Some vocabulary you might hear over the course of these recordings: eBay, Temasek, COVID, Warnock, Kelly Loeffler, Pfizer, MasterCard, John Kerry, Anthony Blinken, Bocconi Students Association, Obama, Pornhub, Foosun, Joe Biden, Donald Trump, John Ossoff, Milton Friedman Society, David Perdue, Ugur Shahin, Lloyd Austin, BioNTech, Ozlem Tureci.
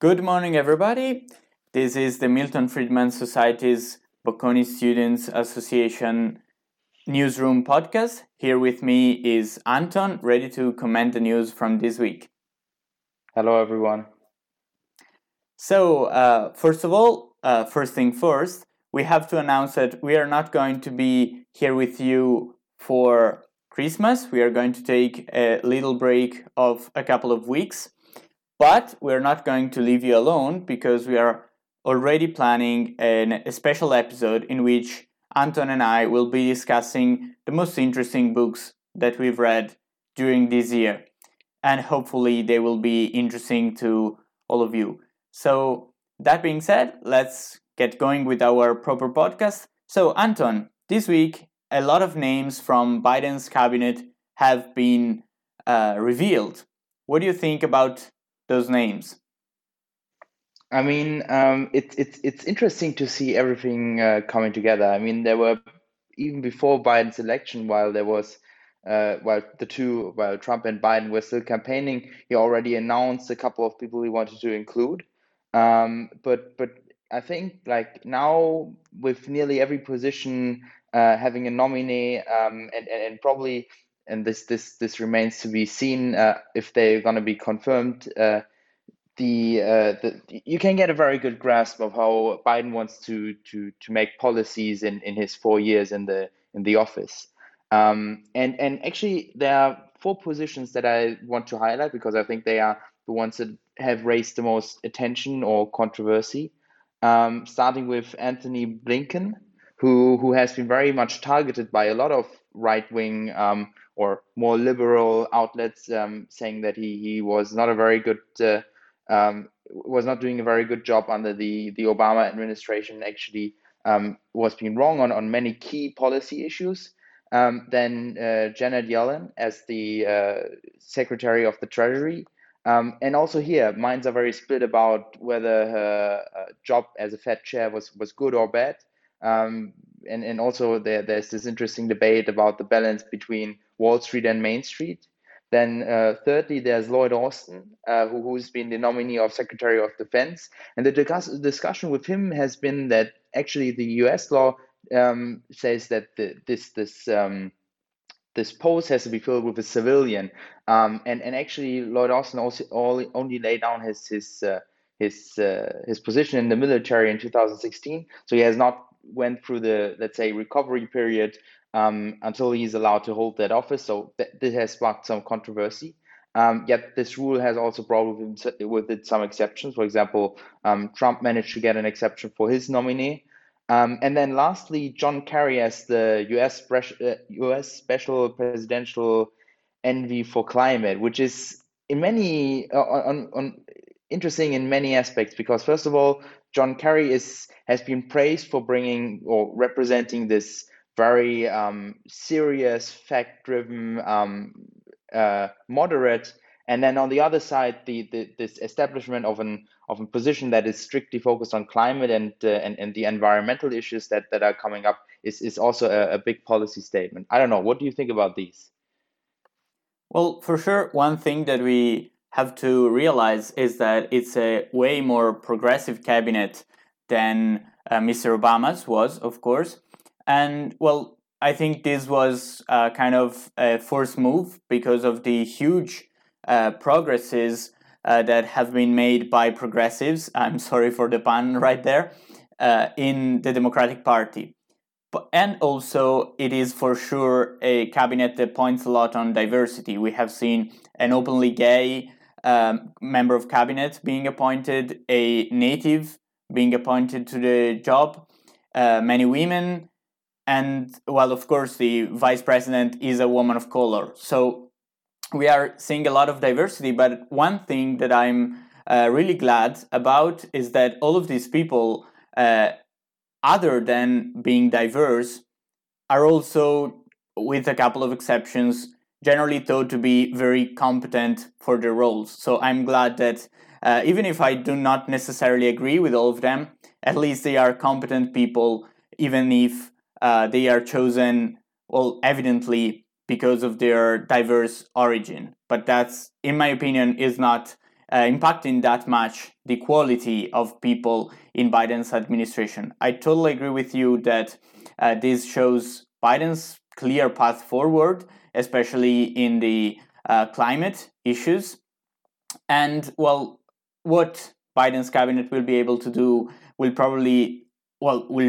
Good morning, everybody. This is the Milton Friedman Society's Bocconi Students Association Newsroom podcast. Here with me is Anton, ready to comment the news from this week. Hello, everyone. So, first of all, first thing first, we have to announce that we are not going to be here with you for Christmas. We are going to take a little break of a couple of weeks. But we're not going to leave you alone because we are already planning a special episode in which Anton and I will be discussing the most interesting books that we've read during this year. And hopefully they will be interesting to all of you. So that being said, let's get going with our proper podcast. So Anton, this week, a lot of names from Biden's cabinet have been revealed. What do you think about those names? I mean, it's interesting to see everything coming together. I mean, there were, even before Biden's election, while Trump and Biden were still campaigning, he already announced a couple of people he wanted to include. But I think like now with nearly every position having a nominee and probably. And this remains to be seen if they're going to be confirmed. You can get a very good grasp of how Biden wants to make policies in his 4 years in the office. And actually, there are four positions that I want to highlight because I think they are the ones that have raised the most attention or controversy. Starting with Anthony Blinken, who has been very much targeted by a lot of right-wing or more liberal outlets saying that he was not doing a very good job under the Obama administration, actually was being wrong on many key policy issues. Then Janet Yellen as the Secretary of the Treasury. And also here, minds are very split about whether her job as a Fed chair was good or bad. And also there's this interesting debate about the balance between Wall Street and Main Street. Then thirdly, there's Lloyd Austin, who's been the nominee of Secretary of Defense. And the discussion with him has been that actually the U.S. law says that this post has to be filled with a civilian. And actually Lloyd Austin also only laid down his position in the military in 2016. So he has not went through the, let's say, recovery period until he's allowed to hold that office. So this has sparked some controversy. Yet this rule has also brought with it some exceptions. For example, Trump managed to get an exception for his nominee. And then lastly, John Kerry as the U.S. Special Presidential Envoy for Climate, which is in many interesting in many aspects because, first of all, John Kerry has been praised for bringing or representing this very serious, fact-driven, moderate, and then on the other side, this establishment of a position that is strictly focused on climate and the environmental issues that are coming up is also a big policy statement. I don't know. What do you think about these? Well, for sure, one thing that we have to realize is that it's a way more progressive cabinet than Mr. Obama's was, of course. And, well, I think this was kind of a forced move because of the huge progresses that have been made by progressives, I'm sorry for the pun right there, in the Democratic Party. And also, it is for sure a cabinet that points a lot on diversity. We have seen an openly gay member of cabinet being appointed, a native being appointed to the job, many women, and, well, of course, the vice president is a woman of color. So we are seeing a lot of diversity, but one thing that I'm really glad about is that all of these people, other than being diverse, are also, with a couple of exceptions, generally thought to be very competent for their roles. So I'm glad that even if I do not necessarily agree with all of them, at least they are competent people, even if they are chosen, well, evidently because of their diverse origin. But that's, in my opinion, is not impacting that much the quality of people in Biden's administration. I totally agree with you that this shows Biden's clear path forward, especially in the climate issues. And, well, what Biden's cabinet will be able to do will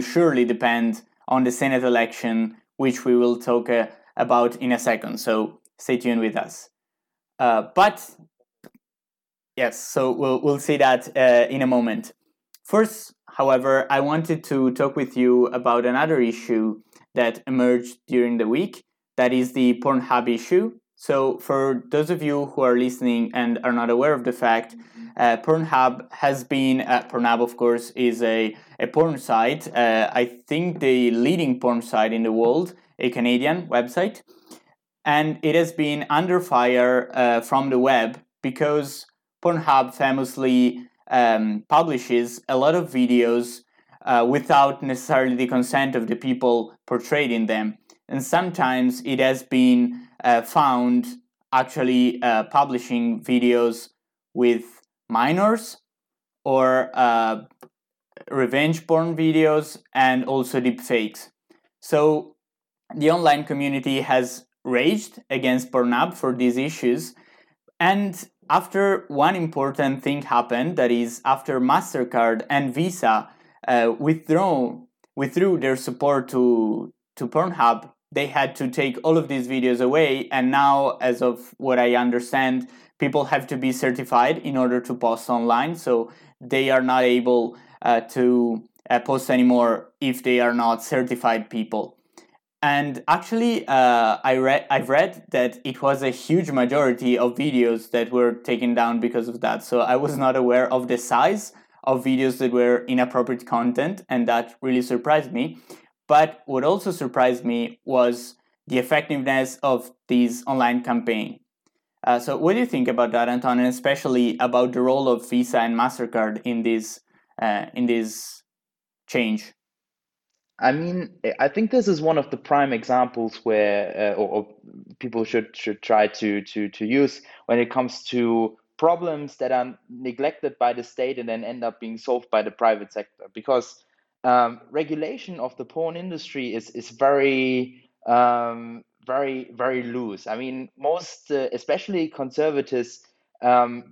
surely depend on the Senate election, which we will talk about in a second. So stay tuned with us. So we'll see that in a moment. First, however, I wanted to talk with you about another issue that emerged during the week. That is the Pornhub issue. So for those of you who are listening and are not aware of the fact, Pornhub has been, Pornhub of course is a porn site, I think the leading porn site in the world, a Canadian website. And it has been under fire from the web because Pornhub famously publishes a lot of videos without necessarily the consent of the people portrayed in them. And sometimes it has been found actually publishing videos with minors or revenge porn videos and also deep fakes. So the online community has raged against Pornhub for these issues. And after one important thing happened, that is after MasterCard and Visa withdrew their support to Pornhub, they had to take all of these videos away, and now, as of what I understand, people have to be certified in order to post online, so they are not able to post anymore if they are not certified people. And actually, I've read that it was a huge majority of videos that were taken down because of that, so I was not aware of the size of videos that were inappropriate content, and that really surprised me. But what also surprised me was the effectiveness of these online campaign. So what do you think about that, Anton, and especially about the role of Visa and MasterCard in this change? I mean, I think this is one of the prime examples where or people should try to use when it comes to problems that are neglected by the state and then end up being solved by the private sector, because regulation of the porn industry is very, very, very loose. I mean, most, especially conservatives,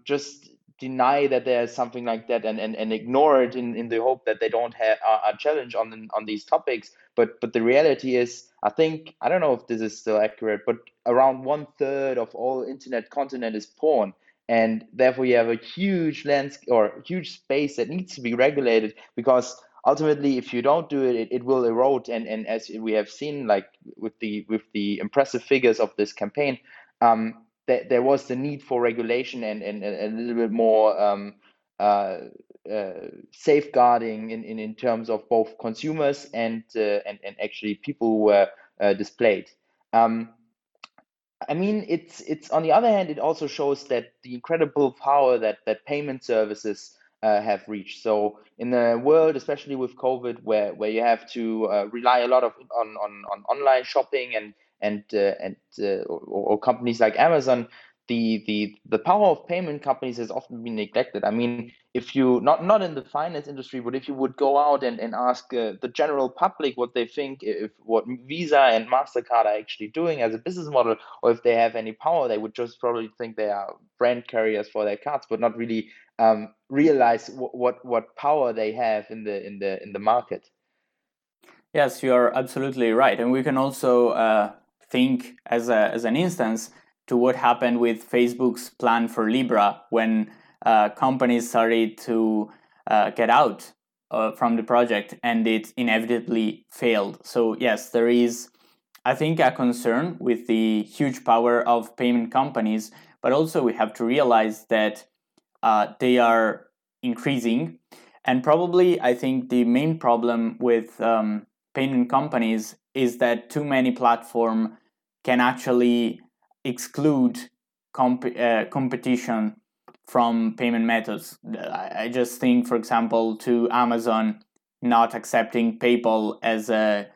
just deny that there's something like that and ignore it in the hope that they don't have a challenge on these topics. But the reality is, I think, I don't know if this is still accurate, but around 1/3 of all internet content is porn. And therefore, you have a huge landscape or huge space that needs to be regulated, because ultimately, if you don't do it will erode, and as we have seen, like with the impressive figures of this campaign, there was the need for regulation and a little bit more safeguarding in terms of both consumers and actually people who were displayed. I mean, it's on the other hand, it also shows that the incredible power that payment services have reached. So in the world, especially with COVID, where you have to rely a lot on online shopping or companies like Amazon, the power of payment companies has often been neglected. I mean, if you not in the finance industry, but if you would go out and ask the general public what they think, what Visa and MasterCard are actually doing as a business model, or if they have any power, they would just probably think they are brand carriers for their cards, but not really realize what power they have in the market. Yes, you are absolutely right, and we can also think as an instance to what happened with Facebook's plan for Libra when companies started to get out from the project, and it inevitably failed. So yes, there is, I think, a concern with the huge power of payment companies, but also we have to realize that they are increasing, and probably I think the main problem with payment companies is that too many platforms can actually exclude competition from payment methods. I just think, for example, to Amazon not accepting PayPal as a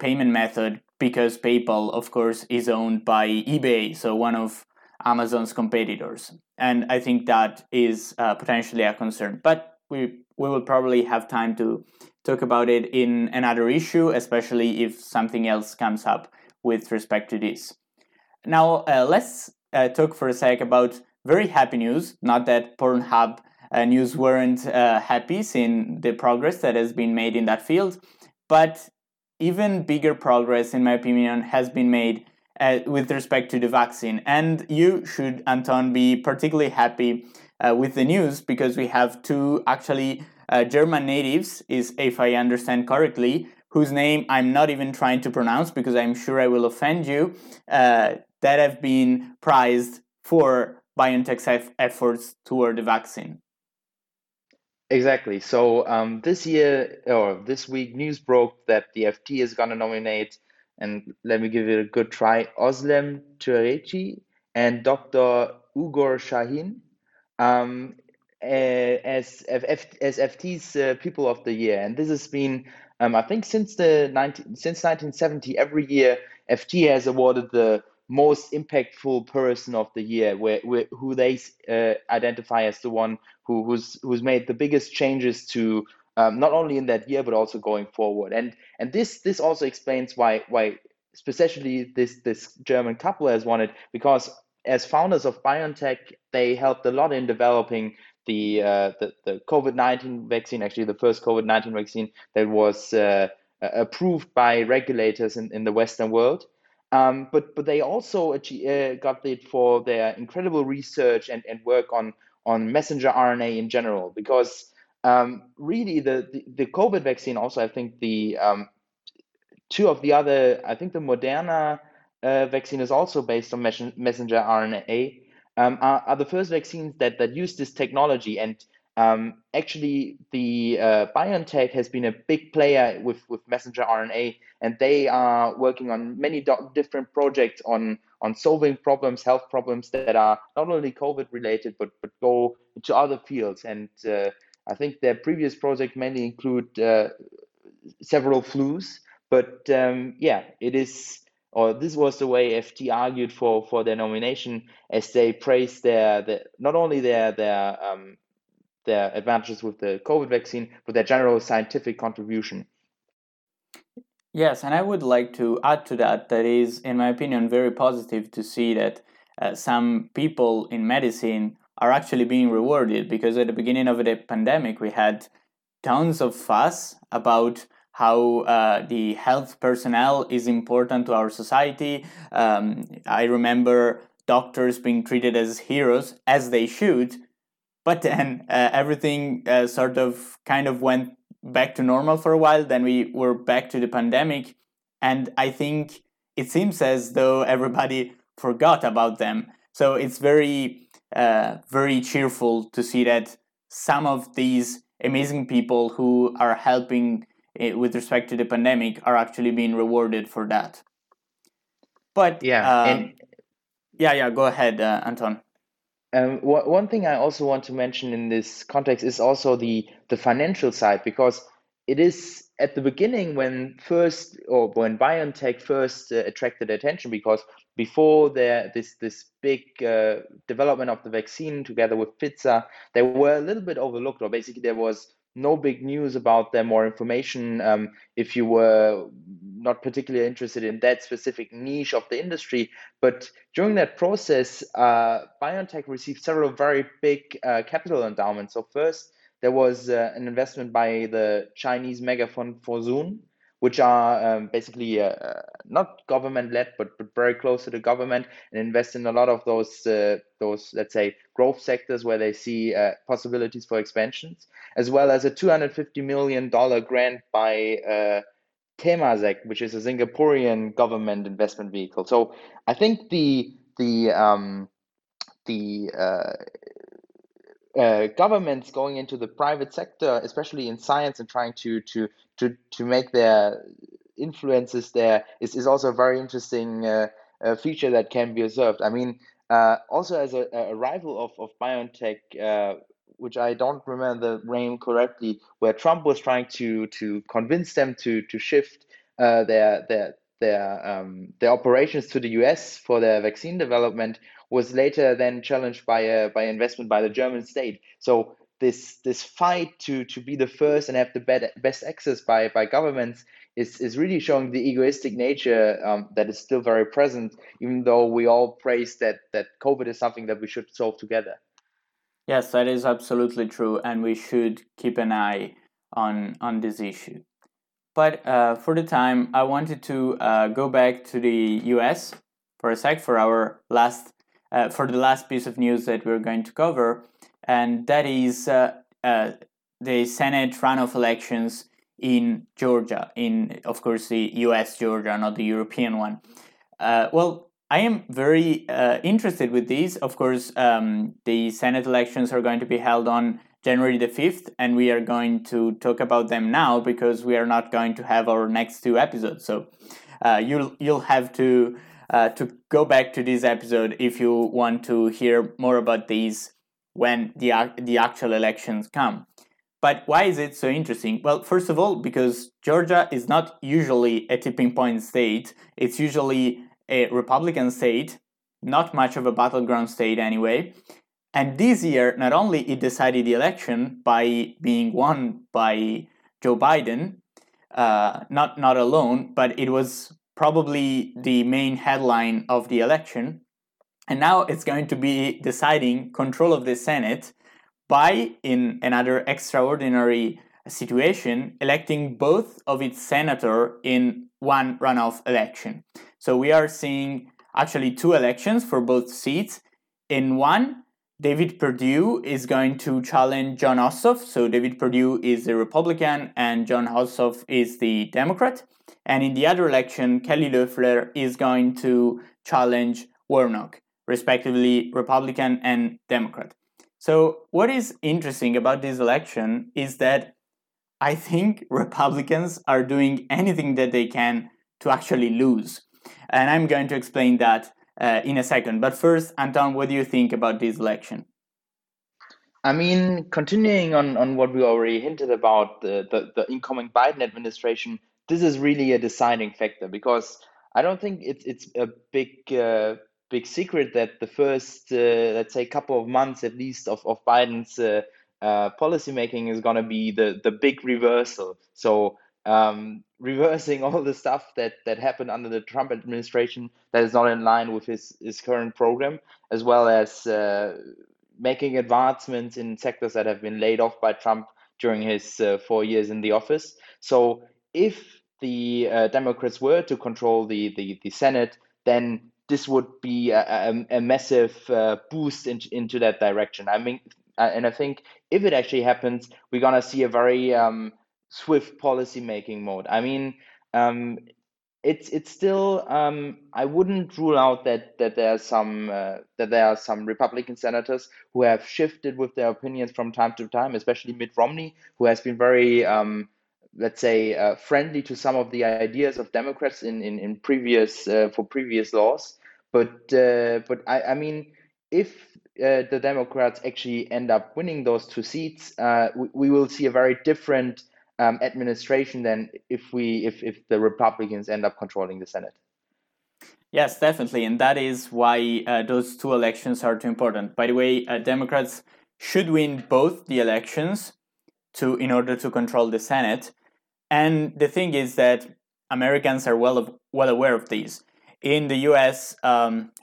payment method, because PayPal, of course, is owned by eBay, so one of Amazon's competitors. And I think that is potentially a concern. But we will probably have time to talk about it in another issue, especially if something else comes up with respect to this. Now, let's talk for a sec about very happy news. Not that Pornhub news weren't happy seeing the progress that has been made in that field, but even bigger progress, in my opinion, has been made with respect to the vaccine. And you should, Anton, be particularly happy with the news, because we have two actually German natives, if I understand correctly, whose name I'm not even trying to pronounce because I'm sure I will offend you, that have been prized for BioNTech's efforts toward the vaccine. Exactly. So this year or this week, news broke that the FT is going to nominate, and let me give it a good try, Ozlem Tureci and Dr. Ugur Shahin as FT's People of the Year. And this has been, I think, since 1970, every year FT has awarded the most impactful person of the year, who they identify as the one who's made the biggest changes to not only in that year but also going forward. And this also explains why especially this German couple has won it, because as founders of BioNTech, they helped a lot in developing the COVID-19 vaccine, actually the first COVID-19 vaccine that was approved by regulators in the Western world. But they also got it for their incredible research and work on messenger RNA in general, because really the COVID vaccine, also I think the two of the other, I think the Moderna vaccine is also based on messenger RNA, are the first vaccines that use this technology. And actually, the BioNTech has been a big player with messenger RNA, and they are working on many different projects on solving problems, health problems that are not only COVID related, but go into other fields. And I think their previous projects mainly include several flus. But this was the way FT argued for their nomination, as they praised their advantages with the COVID vaccine, but their general scientific contribution. Yes, and I would like to add to that is, in my opinion, very positive to see that some people in medicine are actually being rewarded, because at the beginning of the pandemic, we had tons of fuss about how the health personnel is important to our society. I remember doctors being treated as heroes, as they should. But then everything kind of went back to normal for a while. Then we were back to the pandemic. And I think it seems as though everybody forgot about them. So it's very, very cheerful to see that some of these amazing people who are helping with respect to the pandemic are actually being rewarded for that. But go ahead, Anton. One thing I also want to mention in this context is also the financial side, because it is at the beginning when BioNTech first attracted attention, because before this big development of the vaccine together with Pfizer, they were a little bit overlooked, or basically there was no big news about them or information. If you were not particularly interested in that specific niche of the industry. But during that process, BioNTech received several very big capital endowments. So first, there was an investment by the Chinese megafund Foosun, which are basically not government-led, but very close to the government, and invest in a lot of those, let's say, growth sectors where they see possibilities for expansions, as well as a $250 million grant by Temasek, which is a Singaporean government investment vehicle. So I think the governments going into the private sector, especially in science, and trying to make their influences there is also a very interesting feature that can be observed. I mean, also as a rival of BioNTech, which I don't remember the name correctly, where Trump was trying to convince them to shift their their operations to the US for their vaccine development was later then challenged by investment by the German state. So this fight to be the first and have the best access by governments is really showing the egoistic nature that is still very present, even though we all praise that COVID is something that we should solve together. Yes, that is absolutely true, and we should keep an eye on this issue. But for the time, I wanted to go back to the US for a sec for our last for the last piece of news that we're going to cover, and that is the Senate runoff elections in Georgia, in, of course, the US Georgia, not the European one. Well, I am very interested with these. Of course, the Senate elections are going to be held on January the 5th, and we are going to talk about them now because we are not going to have our next two episodes. So you'll have to go back to this episode if you want to hear more about these when the actual elections come. But why is it so interesting? Well, first of all, because Georgia is not usually a tipping point state. It's usually a Republican state, not much of a battleground state anyway. And this year, not only it decided the election by being won by Joe Biden, not alone, but it was probably the main headline of the election. And now it's going to be deciding control of the Senate by, in another extraordinary situation, electing both of its senators in one runoff election. So we are seeing actually two elections for both seats. In one, David Perdue is going to challenge John Ossoff. So David Perdue is the Republican and John Ossoff is the Democrat. And in the other election, Kelly Loeffler is going to challenge Warnock, respectively Republican and Democrat. So what is interesting about this election is that I think Republicans are doing anything that they can to actually lose. And I'm going to explain that in a second. But first, Anton, what do you think about this election? I mean, continuing on what we already hinted about, the incoming Biden administration, this is really a deciding factor, because I don't think it's a big secret that the first, let's say, couple of months at least of Biden's policymaking is going to be the big reversal. So reversing all the stuff that happened under the Trump administration that is not in line with his current program, as well as making advancements in sectors that have been laid off by Trump during his 4 years in the office. So if the Democrats were to control the Senate, then this would be a massive boost into that direction. I mean, and I think if it actually happens, we're going to see a very swift policymaking mode. I mean, it's still, I wouldn't rule out that there are some Republican senators who have shifted with their opinions from time to time, especially Mitt Romney, who has been very, let's say, friendly to some of the ideas of Democrats in previous for previous laws. But I mean, if the Democrats actually end up winning those two seats, we will see a very different administration than if the Republicans end up controlling the Senate. Yes, definitely, and that is why those two elections are too important. By the way, Democrats should win both the elections in order to control the Senate. And the thing is that Americans are well aware of these. In the US,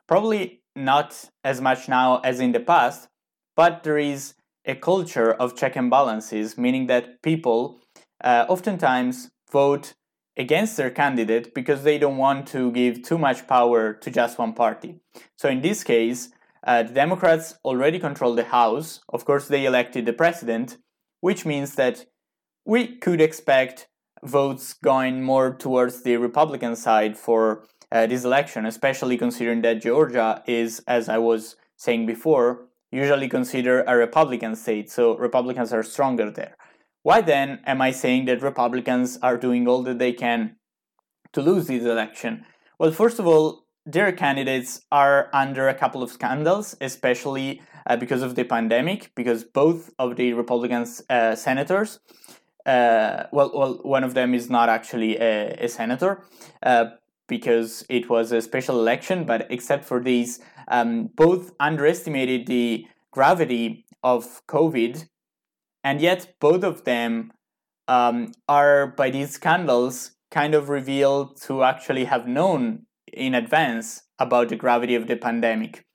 probably not as much now as in the past, but there is a culture of check and balances, meaning that people oftentimes vote against their candidate because they don't want to give too much power to just one party. So in this case, the Democrats already control the House. Of course, they elected the president, which means that we could expect votes going more towards the Republican side for this election, especially considering that Georgia is, as I was saying before, usually considered a Republican state, so Republicans are stronger there. Why then am I saying that Republicans are doing all that they can to lose this election? Well, first of all, their candidates are under a couple of scandals, especially because of the pandemic, because both of the Republican senators, one of them is not actually a senator, because it was a special election, but except for these, both underestimated the gravity of COVID, and yet both of them are, by these scandals, kind of revealed to actually have known in advance about the gravity of the pandemic.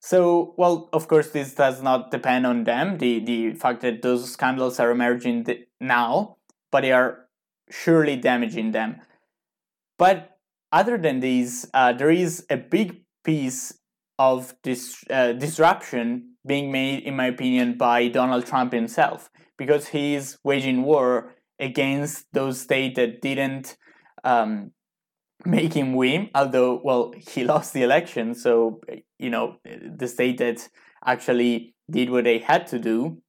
So, well, of course, this does not depend on them, the fact that those scandals are emerging now, but they are surely damaging them. But other than these, there is a big piece of this disruption being made, in my opinion, by Donald Trump himself, because he is waging war against those states that didn't make him win, although, well, he lost the election, so, you know, the state that actually did what they had to do.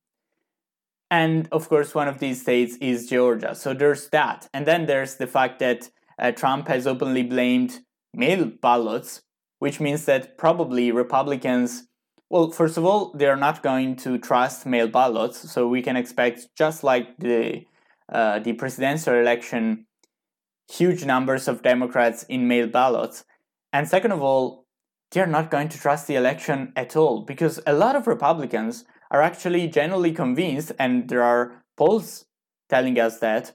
And, of course, one of these states is Georgia, so there's that. And then there's the fact that Trump has openly blamed mail ballots, which means that probably Republicans, well, first of all, they're not going to trust mail ballots, so we can expect, just like the presidential election, huge numbers of Democrats in mail ballots. And second of all, they're not going to trust the election at all, because a lot of Republicans are actually generally convinced, and there are polls telling us that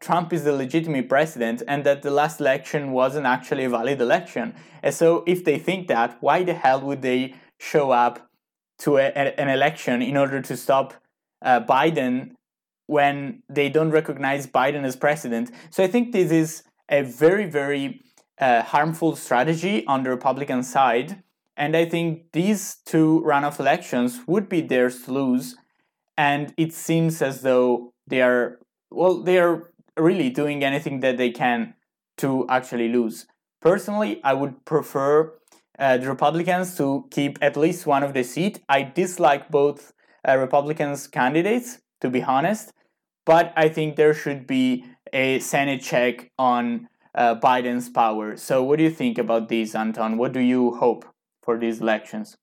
Trump is the legitimate president and that the last election wasn't actually a valid election. And so if they think that, why the hell would they show up to an election in order to stop Biden when they don't recognize Biden as president? So I think this is a very, very harmful strategy on the Republican side. And I think these two runoff elections would be theirs to lose. And it seems as though they are really doing anything that they can to actually lose. Personally, I would prefer the Republicans to keep at least one of the seats. I dislike both Republicans' candidates, to be honest. But I think there should be a Senate check on Biden's power. So what do you think about this, Anton? What do you hope for these elections?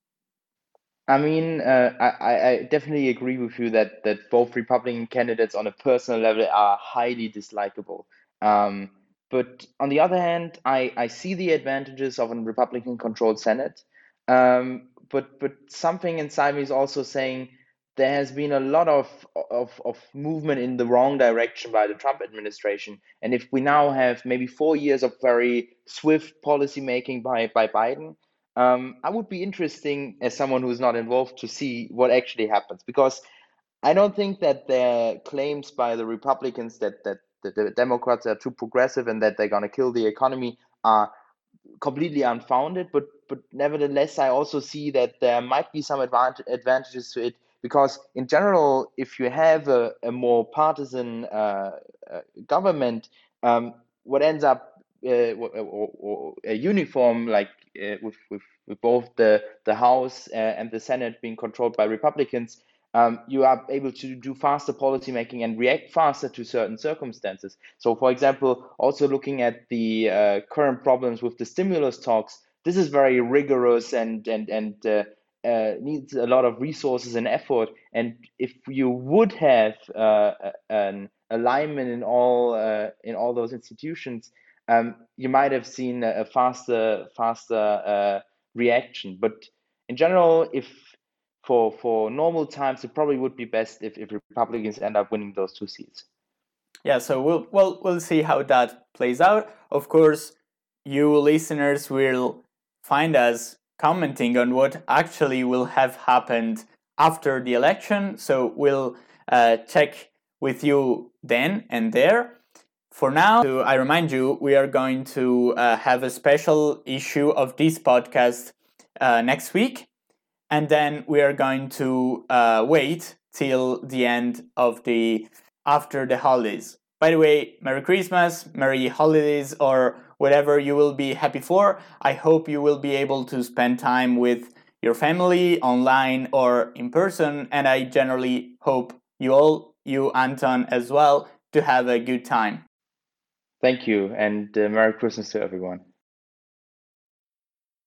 I mean, I definitely agree with you that both Republican candidates on a personal level are highly dislikable. But on the other hand, I see the advantages of a Republican-controlled Senate. But something inside me is also saying, there has been a lot of movement in the wrong direction by the Trump administration. And if we now have maybe 4 years of very swift policymaking by Biden, I would be interesting, as someone who's not involved, to see what actually happens. Because I don't think that their claims by the Republicans that the Democrats are too progressive and that they're going to kill the economy are completely unfounded. But nevertheless, I also see that there might be some advantages to it. Because in general, if you have a more partisan government, what ends up or a uniform, like with both the House and the Senate being controlled by Republicans, you are able to do faster policymaking and react faster to certain circumstances. So, for example, also looking at the current problems with the stimulus talks, this is very rigorous and needs a lot of resources and effort. And if you would have an alignment in all those institutions, you might have seen a faster reaction. But in general, if for normal times, it probably would be best if Republicans end up winning those two seats. Yeah. So we'll see how that plays out. Of course, you listeners will find us commenting on what actually will have happened after the election. So we'll check with you then and there. For now, I remind you, we are going to have a special issue of this podcast next week. And then we are going to wait till the end after the holidays. By the way, Merry Christmas, Merry Holidays, or whatever you will be happy for. I hope you will be able to spend time with your family, online or in person. And I generally hope you Anton as well, to have a good time. Thank you, and Merry Christmas to everyone.